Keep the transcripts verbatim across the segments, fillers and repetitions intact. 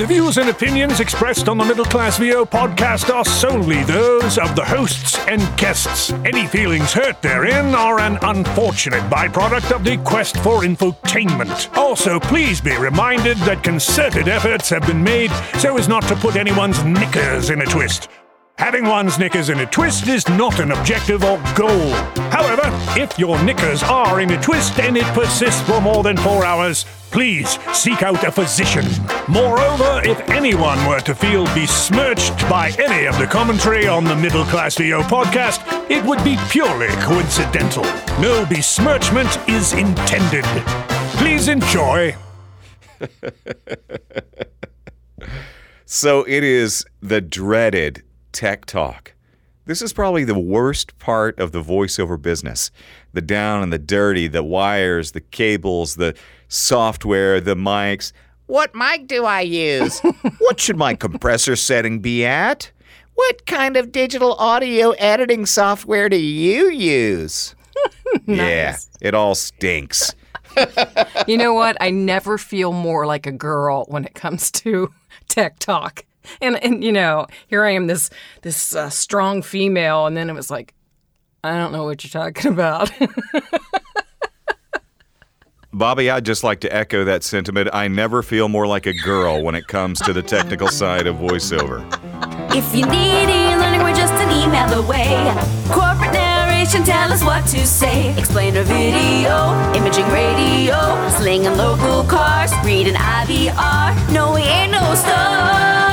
The views and opinions expressed on the Middle Class V O podcast are solely those of the hosts and guests. Any feelings hurt therein are an unfortunate byproduct of the quest for infotainment. Also, please be reminded that concerted efforts have been made so as not to put anyone's knickers in a twist. Having one's knickers in a twist is not an objective or goal. However, if your knickers are in a twist and it persists for more than four hours, please seek out a physician. Moreover, if anyone were to feel besmirched by any of the commentary on the Middle Class V O podcast, it would be purely coincidental. No besmirchment is intended. Please enjoy. So it is the dreaded Tech Talk. This is probably the worst part of the voiceover business. The down and the dirty, the wires, the cables, the software, the mics. What mic do I use? What should my compressor setting be at? What kind of digital audio editing software do you use? Nice. Yeah, it all stinks. You know what? I never feel more like a girl when it comes to Tech Talk. And, and you know, here I am, this this uh, strong female, and then it was like, I don't know what you're talking about. Bobby, I'd just like to echo that sentiment. I never feel more like a girl when it comes to the technical side of voiceover. If you need e-learning, we're just an email away. Corporate narration, tell us what to say. Explainer video, imaging radio, slinging local cars, reading I V R. No, we ain't no stars.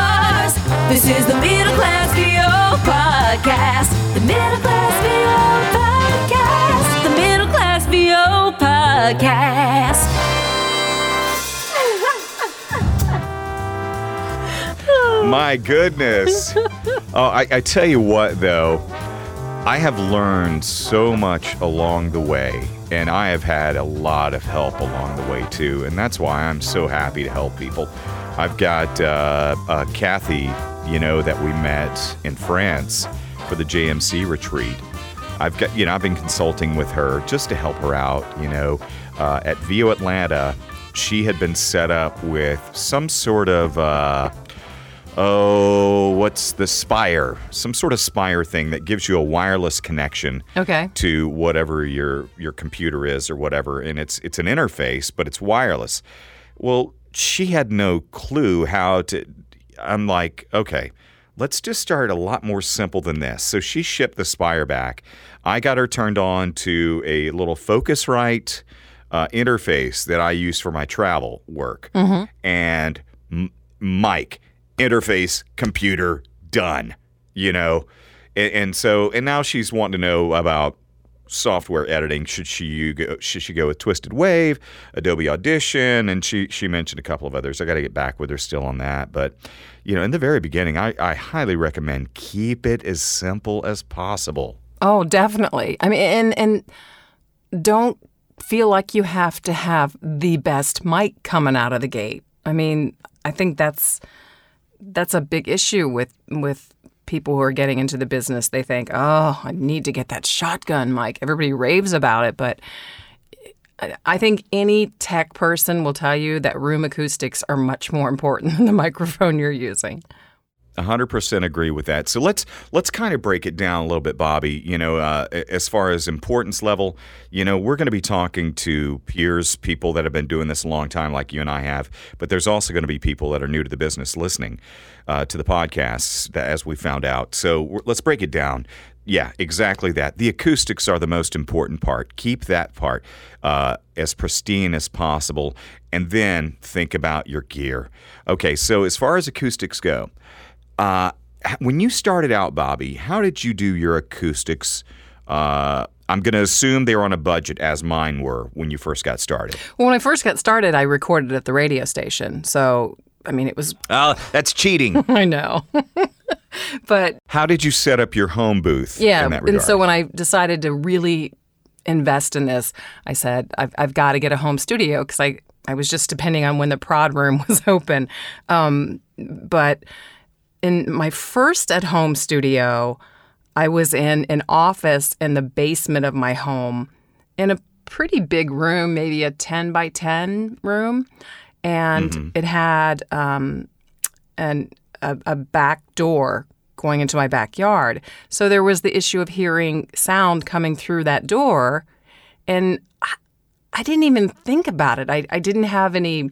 This is the Middle Class V O podcast. The Middle Class V O podcast. The Middle Class V O podcast. My goodness. Oh, I, I tell you what, though. I have learned so much along the way, and I have had a lot of help along the way, too. And that's why I'm so happy to help people. I've got uh, uh, Kathy, you know, that we met in France for the J M C retreat. I've got, you know, I've been consulting with her just to help her out, you know. Uh, at V O Atlanta, she had been set up with some sort of, uh, oh, what's the Spire? Some sort of Spire thing that gives you a wireless connection okay. to whatever your your computer is or whatever. And it's it's an interface, but it's wireless. Well, she had no clue how to. I'm like, okay, let's just start a lot more simple than this. So she shipped the Spire back. I got her turned on to a little Focusrite uh, interface that I use for my travel work. Mm-hmm. And m- mic, interface, computer, done, you know. And, and so, and now she's wanting to know about software editing. Should she go, should she go with Twisted Wave, Adobe Audition, and she she mentioned a couple of others. I got to get back with her still on that, but you know, in the very beginning, I, I highly recommend keep it as simple as possible. Oh, definitely. I mean, and and don't feel like you have to have the best mic coming out of the gate. I mean, I think that's that's a big issue with with. people who are getting into the business. They think, oh, I need to get that shotgun mic. Everybody raves about it, but I think any tech person will tell you that room acoustics are much more important than the microphone you're using. one hundred percent agree with that. So let's let's kind of break it down a little bit, Bobby. You know, uh, as far as importance level, you know, we're going to be talking to peers, people that have been doing this a long time like you and I have, but there's also going to be people that are new to the business listening uh, to the podcasts, that, as we found out. So we're, let's break it down. Yeah, exactly that. The acoustics are the most important part. Keep that part uh, as pristine as possible, and then think about your gear. Okay, so as far as acoustics go, Uh, when you started out, Bobby, how did you do your acoustics? Uh, I'm going to assume they were on a budget, as mine were, when you first got started. Well, when I first got started, I recorded at the radio station. So, I mean, it was... Oh, that's cheating. I know. But... How did you set up your home booth yeah, in that regard? And so when I decided to really invest in this, I said, I've, I've got to get a home studio, because I, I was just depending on when the prod room was open. Um, but... In my first at-home studio, I was in an office in the basement of my home in a pretty big room, maybe a ten by ten room. And mm-hmm. it had um, an, a, a back door going into my backyard. So there was the issue of hearing sound coming through that door. And I, I didn't even think about it. I, I didn't have any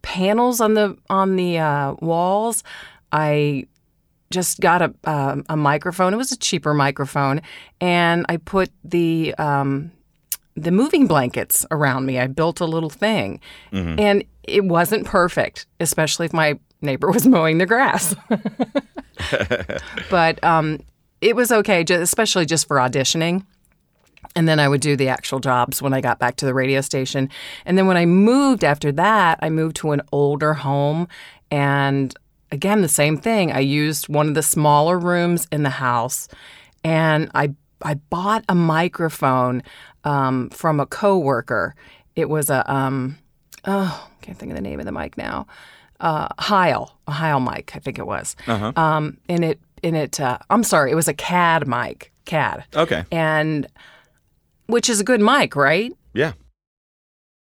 panels on the on the uh, walls. I just got a, uh, a microphone. It was a cheaper microphone. And I put the um, the moving blankets around me. I built a little thing. Mm-hmm. And it wasn't perfect, especially if my neighbor was mowing the grass. But um, it was okay, just, especially just for auditioning. And then I would do the actual jobs when I got back to the radio station. And then when I moved after that, I moved to an older home. And again, the same thing. I used one of the smaller rooms in the house. And I I bought a microphone um, from a coworker. It was a, um, oh, I can't think of the name of the mic now. Uh, Heil, a Heil mic, I think it was. Uh-huh. Um, and it, and it uh, I'm sorry, it was a C A D mic, C A D. Okay. And... which is a good mic, right? Yeah.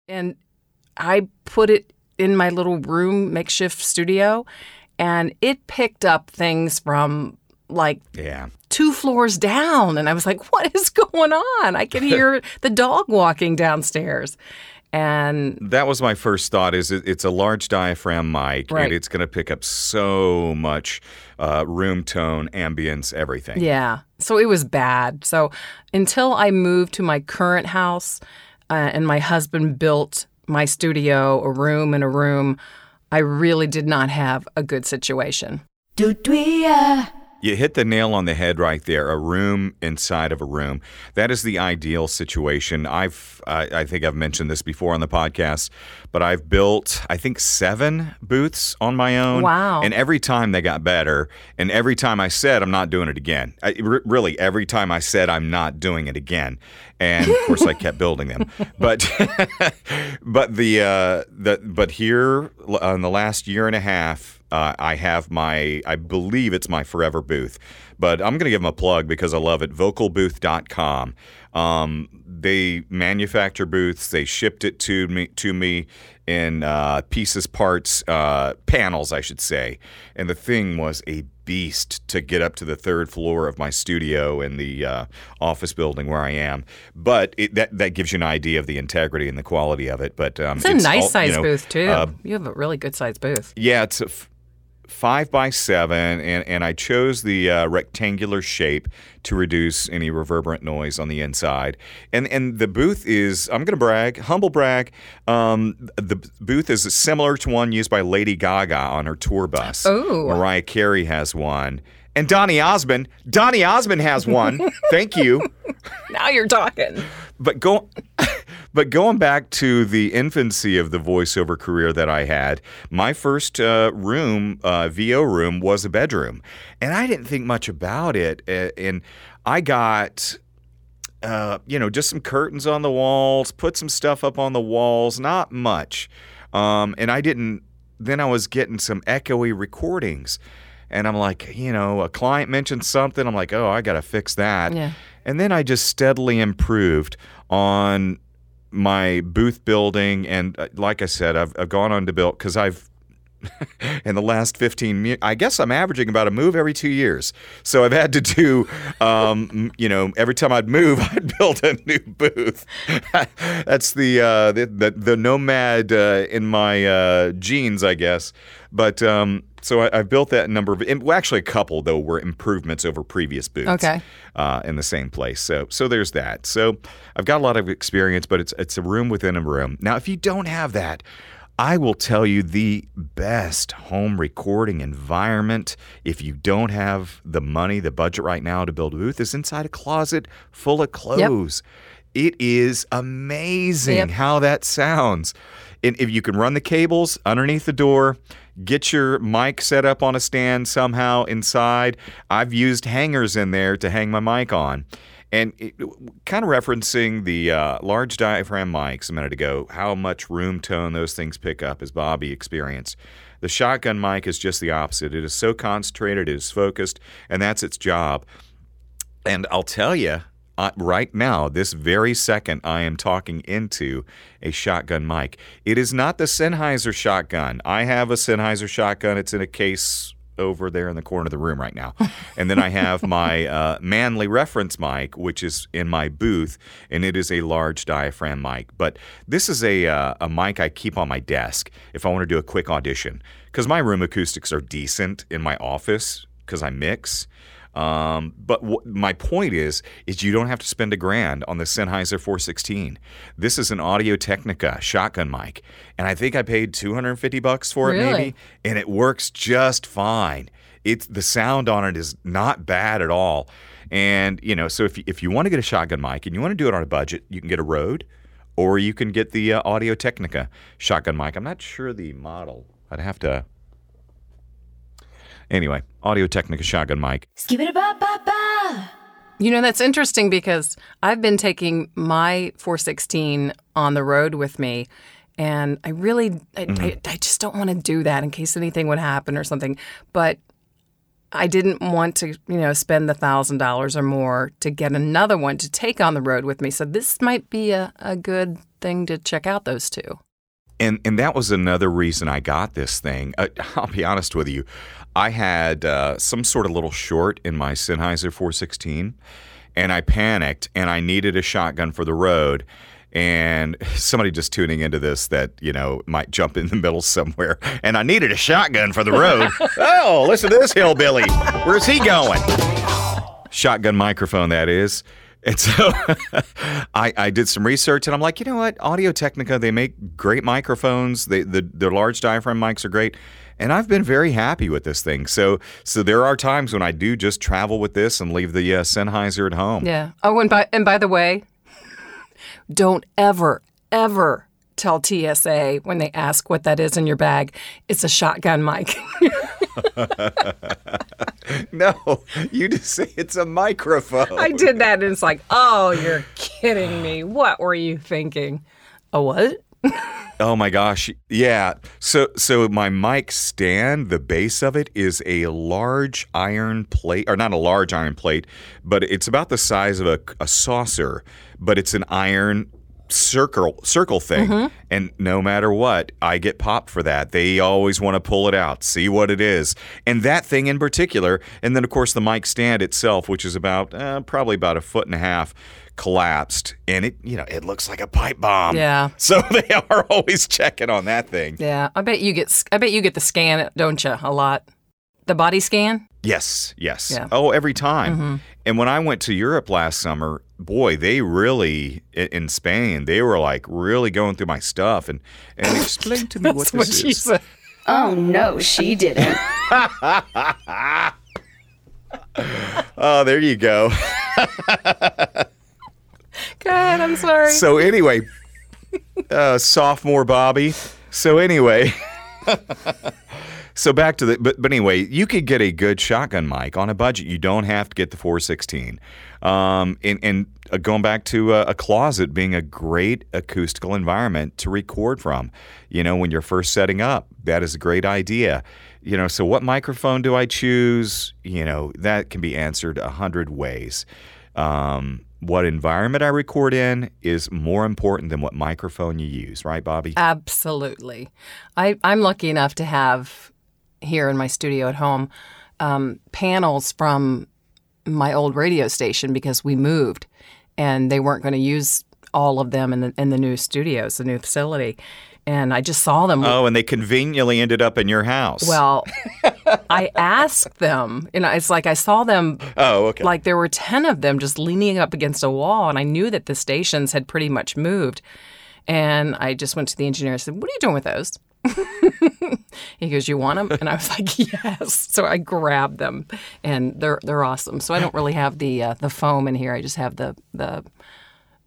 And I put it in my little room, makeshift studio, and it picked up things from like yeah. two floors down. And I was like, what is going on? I can hear the dog walking downstairs. And that was my first thought, is it, it's a large diaphragm mic, right. And it's going to pick up so much uh, room tone, ambience, everything. Yeah. So it was bad. So until I moved to my current house uh, and my husband built my studio, a room and a room, I really did not have a good situation. You hit the nail on the head right there. A room inside of a room. That is the ideal situation. I've, I, I think I've mentioned this before on the podcast, but I've built, I think, seven booths on my own. Wow. And every time they got better. And every time I said, I'm not doing it again. I, r- really, every time I said, I'm not doing it again. And of course, I kept building them. But, but the, uh, the, but here in the last year and a half, Uh, I have my, I believe it's my forever booth, but I'm going to give them a plug because I love it, Vocalbooth dot com. Um, they manufacture booths. They shipped it to me, to me in uh, pieces, parts, uh, panels, I should say. And the thing was a beast to get up to the third floor of my studio in the uh, office building where I am. But it, that, that gives you an idea of the integrity and the quality of it. But um, it's a it's nice all, size you know, booth, too. Uh, you have a really good size booth. Yeah, it's a... F- Five by seven, and, and I chose the uh, rectangular shape to reduce any reverberant noise on the inside. And and the booth is, I'm going to brag, humble brag, um, the booth is similar to one used by Lady Gaga on her tour bus. Ooh. Mariah Carey has one. And Donny Osmond, Donny Osmond has one. Thank you. Now you're talking. But go... But going back to the infancy of the voiceover career that I had, my first uh, room, uh, V O room, was a bedroom. And I didn't think much about it. And I got, uh, you know, just some curtains on the walls, put some stuff up on the walls, not much. Um, and I didn't, then I was getting some echoey recordings. And I'm like, you know, a client mentioned something. I'm like, oh, I got to fix that. Yeah. And then I just steadily improved on my booth building, and like I said, I've, I've gone on to build, because I've, in the last fifteen years, I guess I'm averaging about a move every two years. So I've had to do, um, you know, every time I'd move, I'd build a new booth. That's the, uh, the, the the nomad uh, in my uh, genes, I guess. But um, so I, I've built that number of, well, actually a couple though were improvements over previous booths. Okay. Uh, in the same place. So so there's that. So I've got a lot of experience, but it's it's a room within a room. Now, if you don't have that, I will tell you the best home recording environment, if you don't have the money, the budget right now to build a booth, is inside a closet full of clothes. Yep. It is amazing yep. how that sounds. And if you can run the cables underneath the door, get your mic set up on a stand somehow inside. I've used hangers in there to hang my mic on. And it, kind of referencing the uh, large diaphragm mics a minute ago, how much room tone those things pick up is Bobby experienced. The shotgun mic is just the opposite. It is so concentrated, it is focused, and that's its job. And I'll tell you, Uh, right now, this very second, I am talking into a shotgun mic. It is not the Sennheiser shotgun. I have a Sennheiser shotgun. It's in a case over there in the corner of the room right now. And then I have my uh, Manley reference mic, which is in my booth, and it is a large diaphragm mic. But this is a, uh, a mic I keep on my desk if I want to do a quick audition, because my room acoustics are decent in my office because I mix. Um, but w- my point is, is you don't have to spend a grand on the Sennheiser four sixteen. This is an Audio-Technica shotgun mic, and I think I paid two hundred fifty bucks for it, really? maybe, and it works just fine. It's the sound on it is not bad at all, and you know, so if if you want to get a shotgun mic and you want to do it on a budget, you can get a Rode, or you can get the uh, Audio-Technica shotgun mic. I'm not sure the model. I'd have to. Anyway, Audio-Technica shotgun mic. You know, that's interesting because I've been taking my four sixteen on the road with me, and I really, I, mm-hmm. I, I just don't want to do that in case anything would happen or something. But I didn't want to, you know, spend the one thousand dollars or more to get another one to take on the road with me. So this might be a, a good thing to check out those two. And and that was another reason I got this thing. Uh, I'll be honest with you. I had uh, some sort of little short in my Sennheiser four sixteen, and I panicked, and I needed a shotgun for the road. And somebody just tuning into this that, you know, might jump in the middle somewhere, and I needed a shotgun for the road. Oh, listen to this hillbilly. Where's he going? Shotgun microphone, that is. And so I, I did some research, and I'm like, you know what? Audio-Technica, they make great microphones. They, the, their large diaphragm mics are great. And I've been very happy with this thing. So so there are times when I do just travel with this and leave the uh, Sennheiser at home. Yeah. Oh, and by, and by the way, don't ever, ever tell T S A when they ask what that is in your bag. It's a shotgun mic. No, you just say it's a microphone. I did that, and it's like, oh, you're kidding me. What were you thinking? A what? Oh, my gosh. Yeah. So so my mic stand, the base of it is a large iron plate, or not a large iron plate, but it's about the size of a, a saucer, but it's an iron circle circle thing, mm-hmm. and no matter what, I get popped for that. They always want to pull it out, see what it is, and that thing in particular, and then, of course, the mic stand itself, which is about, uh, probably about a foot and a half collapsed, and it, you know, it looks like a pipe bomb. Yeah. So they are always checking on that thing. Yeah. I bet you get, I bet you get the scan, don't you, a lot? The body scan? Yes, yes. Yeah. Oh, every time. Mm-hmm. And when I went to Europe last summer, boy, they really, in Spain, they were like really going through my stuff and, and explain to me what this what she is. Said. Oh, no, she didn't. Oh, there you go. God, I'm sorry. So anyway, uh, sophomore Bobby. So anyway... So back to the, but, but anyway, you could get a good shotgun mic on a budget. You don't have to get the four sixteen. Um, and, and going back to a, a closet being a great acoustical environment to record from, you know, when you're first setting up, that is a great idea. You know, so what microphone do I choose? You know, that can be answered a hundred ways. Um, what environment I record in is more important than what microphone you use, right, Bobby? Absolutely. I, I'm lucky enough to have... here in my studio at home, um, panels from my old radio station because we moved and they weren't going to use all of them in the, in the new studios, the new facility. And I just saw them. Oh, and they conveniently ended up in your house. Well, I asked them, you know, it's like I saw them. Oh, okay. Like there were ten of them just leaning up against a wall, and I knew that the stations had pretty much moved. And I just went to the engineer and said, "What are you doing with those?" He goes, "You want them?" And I was like, "Yes." So I grabbed them, and they're they're awesome. So I don't really have the uh, the foam in here. I just have the the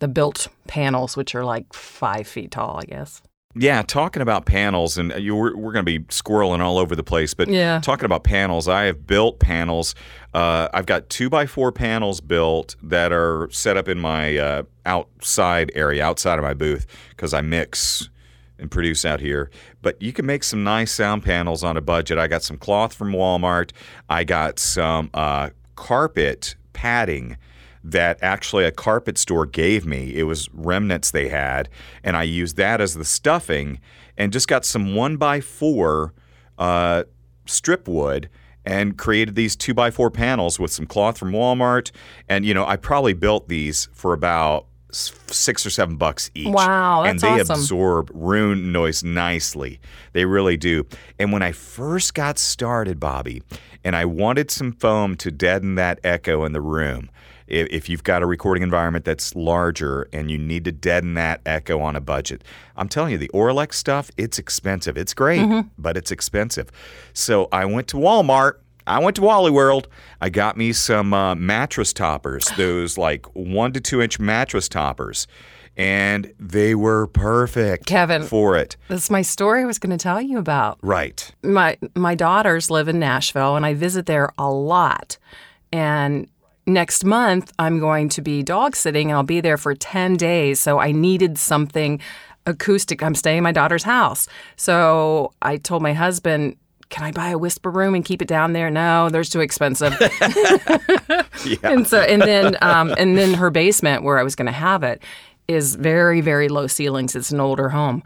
the built panels, which are like five feet tall, I guess. Yeah, talking about panels, and you, we're, we're going to be squirreling all over the place, but yeah. Talking about panels, I have built panels. Uh, I've got two by four panels built that are set up in my uh, outside area, outside of my booth, because I mix and produce out here. But you can make some nice sound panels on a budget. I got some cloth from Walmart. I got some uh, carpet padding that actually a carpet store gave me. It was remnants they had, and I used that as the stuffing and just got some one by four uh, strip wood and created these two by four panels with some cloth from Walmart. And, you know, I probably built these for about six or seven bucks each. Wow, that's awesome. And they awesome. absorb room noise nicely. They really do. And when I first got started, Bobby, and I wanted some foam to deaden that echo in the room, if, if you've got a recording environment that's larger and you need to deaden that echo on a budget, I'm telling you, the Auralex stuff, it's expensive. It's great, mm-hmm. but it's expensive. So I went to Walmart. I went to Wally World. I got me some uh, mattress toppers, those like one to two inch mattress toppers, and they were perfect, Kevin, for it. This is my story I was going to tell you about. Right. My my daughters live in Nashville, and I visit there a lot. And next month, I'm going to be dog sitting, and I'll be there for ten days. So I needed something acoustic. I'm staying in my daughter's house. So I told my husband, can I buy a Whisper Room and keep it down there? No, they're too expensive. And so, and then, um, and then her basement where I was going to have it is very, very low ceilings. It's an older home,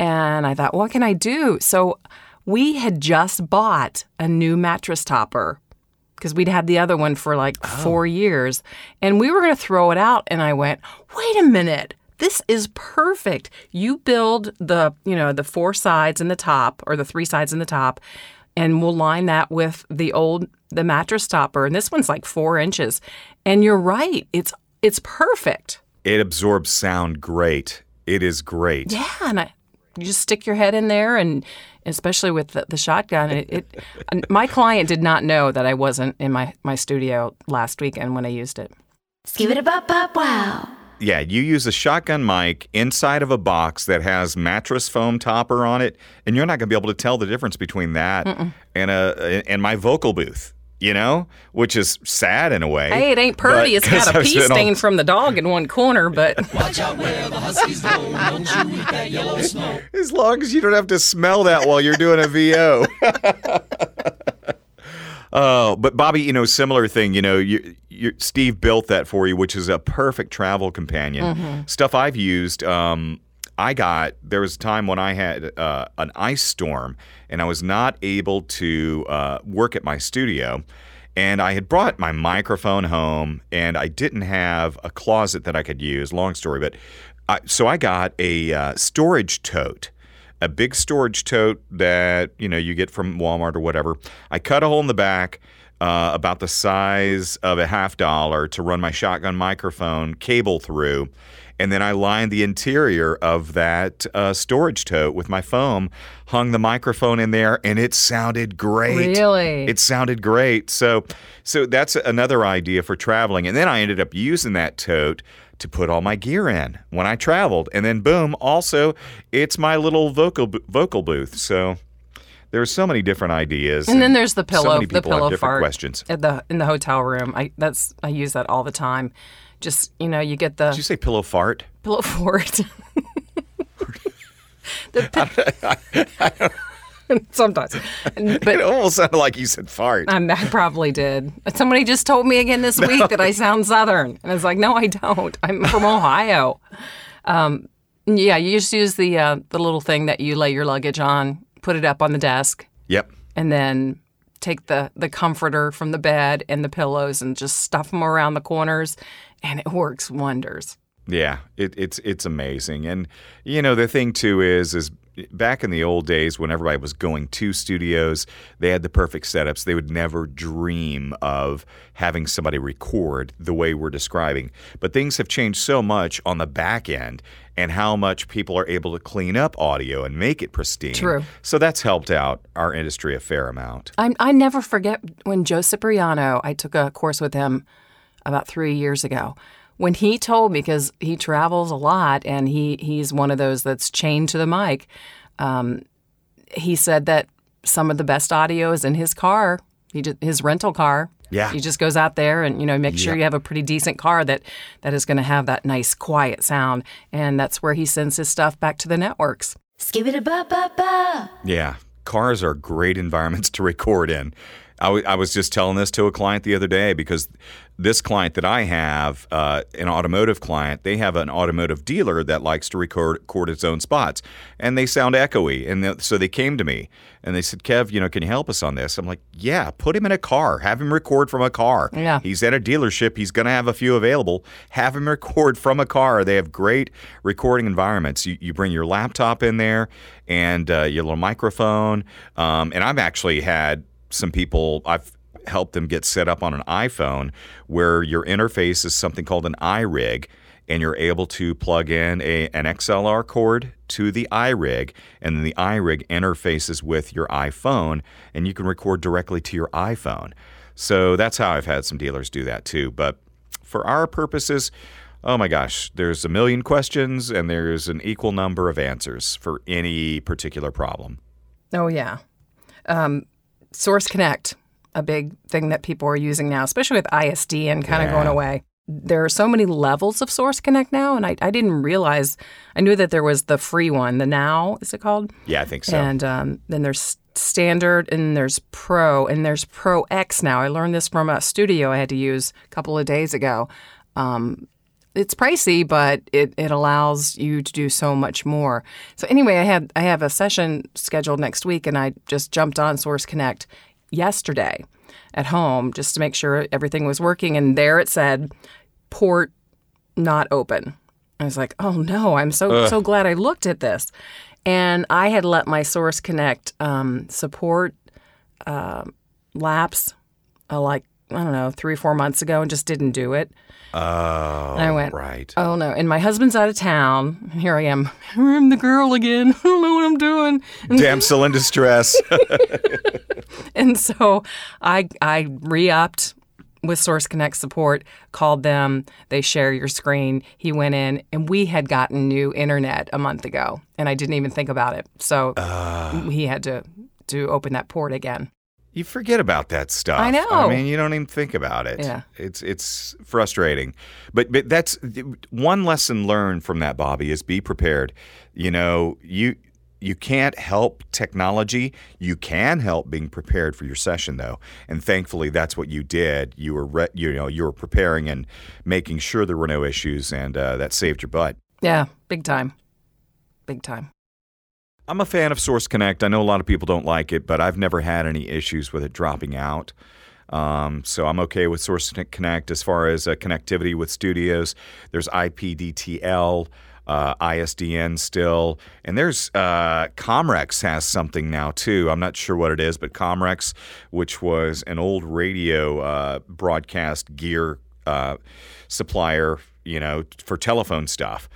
and I thought, what can I do? So, we had just bought a new mattress topper because we'd had the other one for like oh. four years, and we were going to throw it out. And I went, wait a minute. This is perfect. You build the, you know, the four sides and the top, or the three sides and the top, and we'll line that with the old, the mattress topper. And this one's like four inches. And you're right. It's it's perfect. It absorbs sound great. It is great. Yeah, and I, you just stick your head in there, and especially with the, the shotgun. It, it my client did not know that I wasn't in my, my studio last weekend when I used it. Skip-it-a-bop-bop-wow. Yeah, you use a shotgun mic inside of a box that has mattress foam topper on it, and you're not going to be able to tell the difference between that Mm-mm. and a and my vocal booth, you know, which is sad in a way. Hey, it ain't pretty. It's got a pee stain on... from the dog in one corner, but... Watch out where the huskies go. Don't you eat that yellow snow. As long as you don't have to smell that while you're doing a V O. Oh, but Bobby, you know, similar thing, you know, you, you, Steve built that for you, which is a perfect travel companion. Mm-hmm. Stuff I've used, um, I got, there was a time when I had uh, an ice storm and I was not able to uh, work at my studio. And I had brought my microphone home and I didn't have a closet that I could use, long story, but I, so I got a uh, storage tote. A big storage tote that, you know, you get from Walmart or whatever. I cut a hole in the back uh, about the size of a half dollar to run my shotgun microphone cable through. And then I lined the interior of that uh, storage tote with my foam, hung the microphone in there, and it sounded great. Really? It sounded great. So, so that's another idea for traveling. And then I ended up using that tote to put all my gear in when I traveled. And then, boom, also, it's my little vocal bo- vocal booth. So there are so many different ideas. And, and then there's the pillow, so many people the pillow have different fart questions. At the, in the hotel room. I that's I use that all the time. Just, you know, you get the... Did you say pillow fart? Pillow fort. the pi- I, I, I don't... Sometimes. But it almost sounded like you said fart. I'm, I probably did. Somebody just told me again this week that I sound Southern. And I was like, no, I don't. I'm from Ohio. Um, yeah, you just use the uh, the little thing that you lay your luggage on, put it up on the desk. Yep. And then take the, the comforter from the bed and the pillows and just stuff them around the corners. And it works wonders. Yeah, it, it's it's amazing. And, you know, the thing, too, is is... back in the old days when everybody was going to studios, they had the perfect setups. They would never dream of having somebody record the way we're describing. But things have changed so much on the back end and how much people are able to clean up audio and make it pristine. True. So that's helped out our industry a fair amount. I, I never forget when Joe Cipriano, I took a course with him about three years ago. When he told me, because he travels a lot and he, he's one of those that's chained to the mic, um, he said that some of the best audio is in his car, he just, his rental car. Yeah. He just goes out there and, you know, make sure yeah. you have a pretty decent car that, that is going to have that nice, quiet sound. And that's where he sends his stuff back to the networks. Skip it a ba ba ba. Yeah. Cars are great environments to record in. I, w- I was just telling this to a client the other day, because this client that I have, uh, an automotive client, they have an automotive dealer that likes to record, record its own spots, and they sound echoey. And the, so they came to me and they said, Kev, you know, can you help us on this? I'm like, yeah, put him in a car. Have him record from a car. Yeah. He's at a dealership. He's going to have a few available. Have him record from a car. They have great recording environments. You, you bring your laptop in there and uh, your little microphone. Um, and I've actually had some people, I've helped them get set up on an iPhone where your interface is something called an iRig, and you're able to plug in a, an X L R cord to the iRig, and then the iRig interfaces with your iPhone, and you can record directly to your iPhone. So that's how I've had some dealers do that too. But for our purposes, oh my gosh, there's a million questions, and there's an equal number of answers for any particular problem. Oh yeah. Um, Source Connect, a big thing that people are using now, especially with I S D N kind yeah. of going away. There are so many levels of Source Connect now, and I, I didn't realize. I knew that there was the free one, the Now, is it called? Yeah, I think so. And um, then there's Standard, and there's Pro, and there's Pro X now. I learned this from a studio I had to use a couple of days ago. Um, it's pricey, but it, it allows you to do so much more. So anyway, I had I have a session scheduled next week, and I just jumped on Source Connect yesterday at home just to make sure everything was working, and there it said port not open. I was like, oh no, I'm so Ugh. so glad I looked at this. And I had let my Source Connect um, support uh, lapse uh, like, I don't know, three or four months ago, and just didn't do it. Oh, and I went, right. Oh no, and my husband's out of town, and here I am, I'm the girl again, I don't know what I'm doing. And damsel in distress. And so I I re-upped with Source Connect support, called them, they share your screen. He went in, and we had gotten new internet a month ago, and I didn't even think about it. So uh, he had to, to open that port again. You forget about that stuff. I know. I mean, you don't even think about it. Yeah. It's it's frustrating. But but that's one lesson learned from that, Bobby, is be prepared. You know, you you can't help technology. You can help being prepared for your session, though. And thankfully, that's what you did. You were re- you know, you were preparing and making sure there were no issues, and uh, that saved your butt. Yeah, big time. Big time. I'm a fan of Source Connect. I know a lot of people don't like it, but I've never had any issues with it dropping out. Um, so I'm okay with Source Connect as far as uh, connectivity with studios. There's I P D T L, uh, I S D N still, and there's uh, Comrex has something now too. I'm not sure what it is, but Comrex, which was an old radio uh, broadcast gear uh, supplier, you know, for telephone stuff.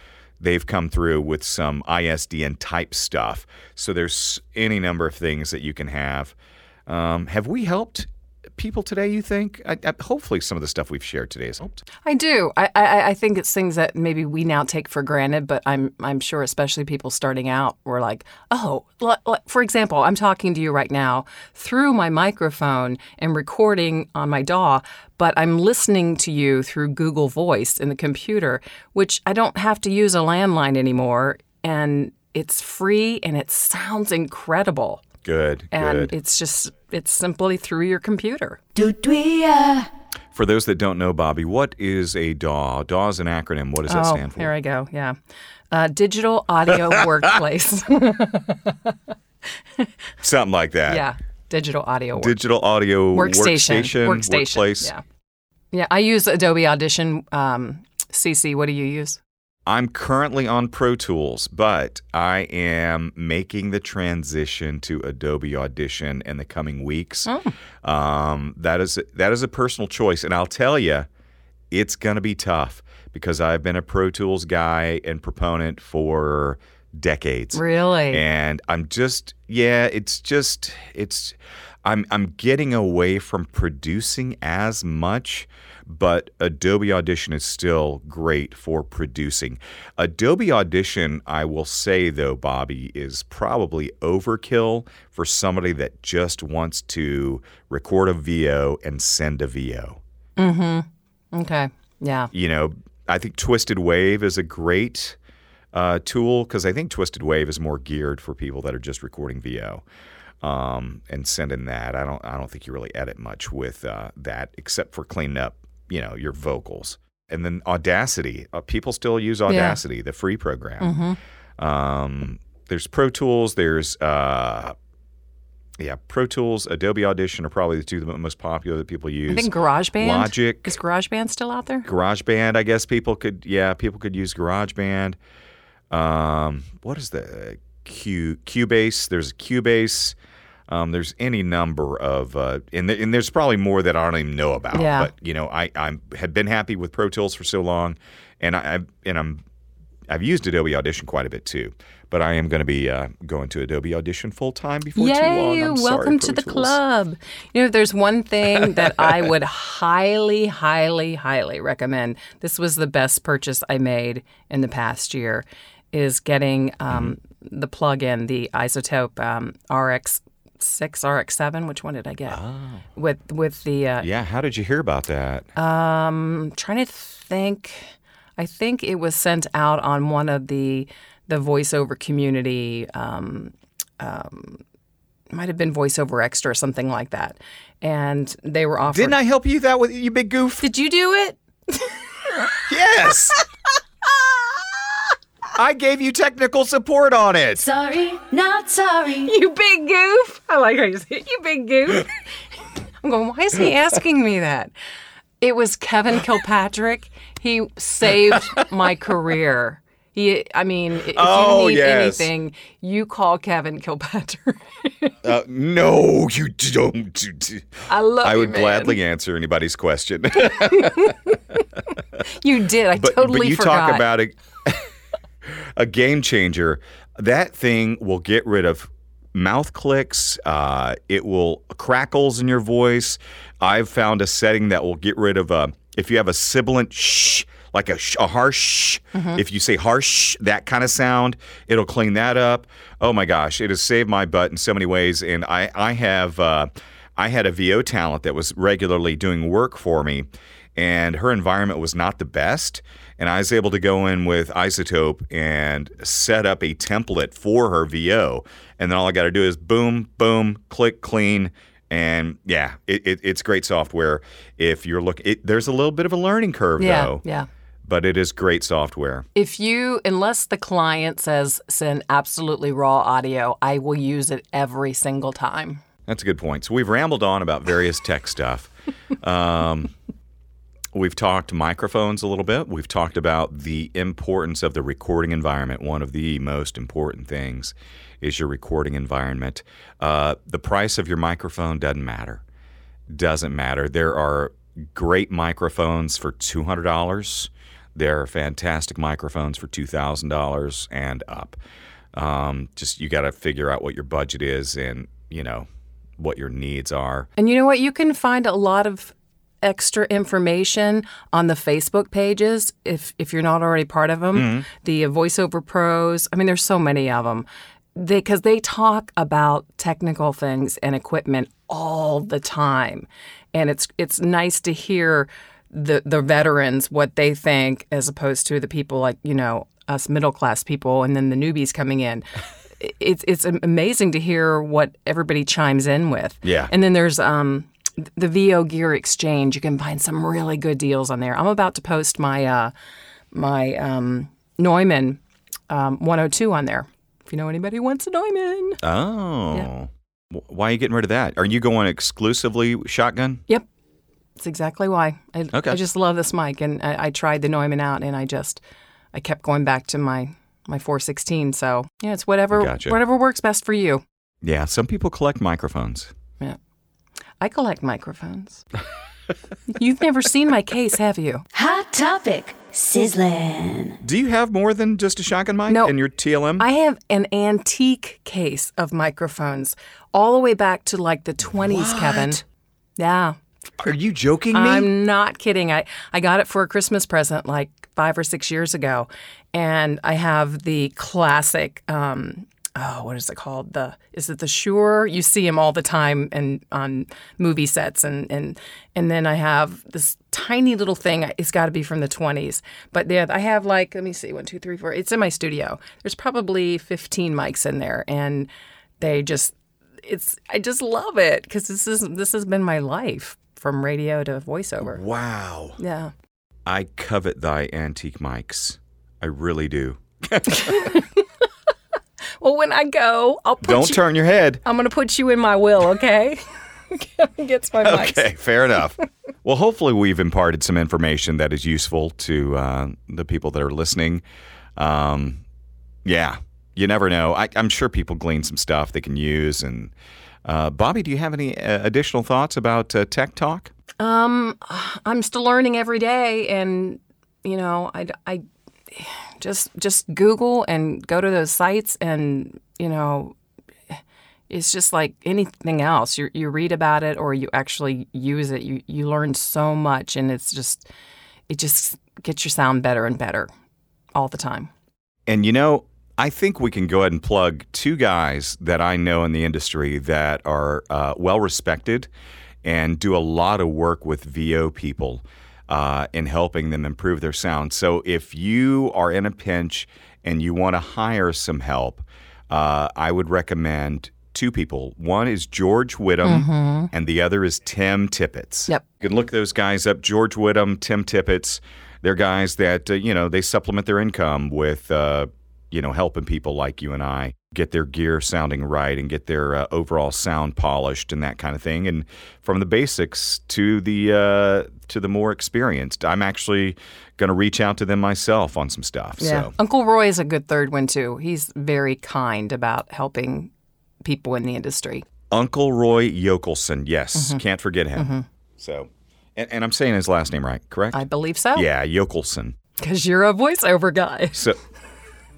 They've come through with some I S D N type stuff. So there's any number of things that you can have. Um, have we helped people today, you think? I, I, hopefully some of the stuff we've shared today has helped. I do. I, I, I think it's things that maybe we now take for granted, but I'm I'm sure especially people starting out were like, oh, l- l-. for example, I'm talking to you right now through my microphone and recording on my D A W, but I'm listening to you through Google Voice in the computer, which I don't have to use a landline anymore, and it's free and it sounds incredible. Good, and good. It's just, it's simply through your computer. For those that don't know, Bobby, what is a D A W? D A W is an acronym. What does that oh, stand for? There I go, yeah. Uh, digital Audio Workplace. Something like that. Yeah, Digital Audio Workplace. Digital Audio Workstation. Workstation, workstation workplace. Yeah. yeah, I use Adobe Audition. Um, C C, what do you use? I'm currently on Pro Tools, but I am making the transition to Adobe Audition in the coming weeks. Mm. Um, that is that is a personal choice, and I'll tell you, it's going to be tough because I've been a Pro Tools guy and proponent for decades. Really? And I'm just, yeah, it's just, it's, I'm I'm getting away from producing as much. But Adobe Audition is still great for producing. Adobe Audition, I will say though, Bobby, is probably overkill for somebody that just wants to record a V O and send a V O. Mm-hmm. Okay. Yeah. You know, I think Twisted Wave is a great uh, tool because I think Twisted Wave is more geared for people that are just recording V O. um, and send in that. I don't I don't think you really edit much with uh, that, except for cleaning up, you know, your vocals. And then Audacity. Uh, people still use Audacity, yeah. the free program. Mm-hmm. Um, there's Pro Tools. There's uh, yeah, Pro Tools, Adobe Audition are probably the two most popular that people use. I think GarageBand. Logic. Is GarageBand still out there? GarageBand, I guess people could. Yeah, people could use GarageBand. Um, what is the Q Cubase? There's Cubase. Um, there's any number of, uh, and, th- and there's probably more that I don't even know about. Yeah. But you know, I I had been happy with Pro Tools for so long, and I I've, and I'm I've used Adobe Audition quite a bit too. But I am going to be uh, going to Adobe Audition full time before Yay, too long. I'm welcome sorry, to the Tools. Club. You know, if there's one thing that I would highly, highly, highly recommend, this was the best purchase I made in the past year, is getting um, mm-hmm. the plug-in, the iZotope um, R X six, R X seven. Which one did I get? Oh. With with the uh, yeah. How did you hear about that? Um, trying to think. I think it was sent out on one of the. The voiceover community, um, um, might have been voiceover extra or something like that, and they were offering. Didn't I help you that with you big goof? Did you do it? Yes, I gave you technical support on it. Sorry, not sorry. You big goof. I like how you say it. You big goof. I'm going. Why is he asking me that? It was Kevin Kilpatrick. He saved my career. He, I mean, if oh, you need yes. anything, you call Kevin Kilpatrick. uh, no, you don't. I love I would you, man. Gladly answer anybody's question. You did. I but, totally but you forgot. Talk about a, a game changer. That thing will get rid of mouth clicks. Uh, it will crackles in your voice. I've found a setting that will get rid of uh, if you have a sibilant shh. Like a, sh- a harsh, sh- mm-hmm. if you say harsh, that kind of sound, it'll clean that up. Oh my gosh, it has saved my butt in so many ways. And I, I have, uh, I had a V O talent that was regularly doing work for me, and her environment was not the best. And I was able to go in with iZotope and set up a template for her V O. And then all I got to do is boom, boom, click, clean. And yeah, it, it, it's great software. If you're looking, there's a little bit of a learning curve yeah, though. Yeah, yeah. But it is great software. If you, unless the client says send absolutely raw audio, I will use it every single time. That's a good point. So we've rambled on about various tech stuff. Um, we've talked microphones a little bit. We've talked about the importance of the recording environment. One of the most important things is your recording environment. Uh, the price of your microphone doesn't matter. Doesn't matter. There are great microphones for two hundred dollars. There are fantastic microphones for two thousand dollars and up. Um, just you got to figure out what your budget is and, you know, what your needs are. And you know what? You can find a lot of extra information on the Facebook pages if, if you're not already part of them. Mm-hmm. The VoiceOver Pros. I mean, there's so many of them. Because they, they talk about technical things and equipment all the time. And it's it's nice to hear the the veterans, what they think, as opposed to the people like, you know, us middle-class people and then the newbies coming in. It's it's amazing to hear what everybody chimes in with. Yeah. And then there's um, the V O Gear Exchange. You can find some really good deals on there. I'm about to post my, uh, my um, Neumann um, one oh two on there. If you know anybody who wants a Neumann. Oh. Yeah. Why are you getting rid of that? Are you going exclusively shotgun? Yep. That's exactly why. I, okay. I just love this mic, and I, I tried the Neumann out, and I just I kept going back to my, my four sixteen. So yeah, it's whatever gotcha. Whatever works best for you. Yeah, some people collect microphones. Yeah, I collect microphones. You've never seen my case, have you? Hot topic, sizzling. Do you have more than just a shotgun mic no, and your T L M? I have an antique case of microphones, all the way back to like the twenties, what? Kevin. Yeah. Are you joking me? I'm not kidding. I, I got it for a Christmas present like five or six years ago, and I have the classic, um, oh, what is it called? The Is it the Shure? You see them all the time and on movie sets, and and, and then I have this tiny little thing. It's got to be from the twenties. But yeah, I have like, let me see, one, two, three, four. It's in my studio. There's probably fifteen mics in there, and they just... it's I just love it because this is this has been my life from radio to voiceover. Wow. Yeah. I covet thy antique mics. I really do. Well, when I go, I'll put Don't you, turn your head. I'm going to put you in my will, okay? Kevin gets my mics. Okay, fair enough. Well, hopefully we've imparted some information that is useful to uh, the people that are listening. Um, yeah, you never know. I, I'm sure people glean some stuff they can use. And uh, Bobby, do you have any uh, additional thoughts about uh, Tech Talk? Um, I'm still learning every day, and you know, I, I just just Google and go to those sites, and you know. It's just like anything else. You you read about it or you actually use it. You you learn so much, and it's just it just gets your sound better and better all the time. And you know, I think we can go ahead and plug two guys that I know in the industry that are uh, well respected and do a lot of work with V O people uh, in helping them improve their sound. So if you are in a pinch and you want to hire some help, uh, I would recommend. Two people. One is George Whittem, mm-hmm. and the other is Tim Tippetts. Yep. You can look those guys up, George Whittem, Tim Tippetts. They're guys that, uh, you know, they supplement their income with, uh, you know, helping people like you and I get their gear sounding right and get their uh, overall sound polished and that kind of thing. And from the basics to the uh, to the more experienced, I'm actually going to reach out to them myself on some stuff. Yeah. So. Uncle Roy is a good third one, too. He's very kind about helping people in the industry. Uncle Roy Yokelson, yes. Mm-hmm. Can't forget him. Mm-hmm. So, and, and I'm saying his last name right, correct? I believe so. Yeah, Yokelson. Because you're a voiceover guy. So,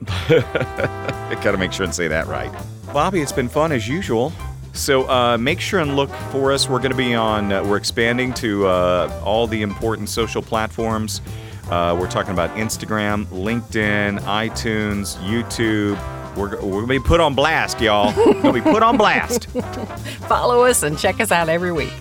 got to make sure and say that right. Bobby, it's been fun as usual. So uh, make sure and look for us. We're going to be on, uh, we're expanding to uh, all the important social platforms. Uh, we're talking about Instagram, LinkedIn, iTunes, YouTube. We're, we're going to be put on blast, y'all. We're going to be put on blast. Follow us and check us out every week.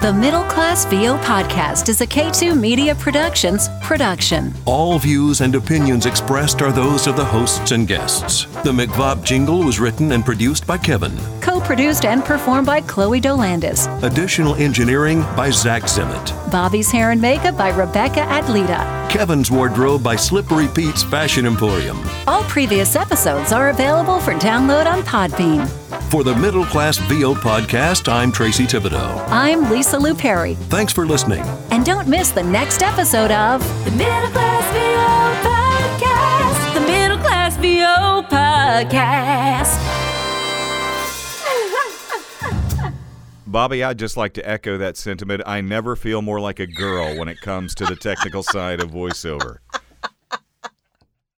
The Middle Class V O Podcast is a K two Media Productions production. All views and opinions expressed are those of the hosts and guests. The McVob jingle was written and produced by Kevin. Co-produced and performed by Chloe Dolandis. Additional engineering by Zach Zimmett. Bobby's hair and makeup by Rebecca Adlita. Kevin's wardrobe by Slippery Pete's Fashion Emporium. All previous episodes are available for download on Podbean. For the Middle Class V O Podcast, I'm Tracy Thibodeau. I'm Lisa Lou Perry. Thanks for listening. And don't miss the next episode of The Middle Class V O Podcast. The Middle Class V O Podcast. Bobby, I'd just like to echo that sentiment. I never feel more like a girl when it comes to the technical side of voiceover.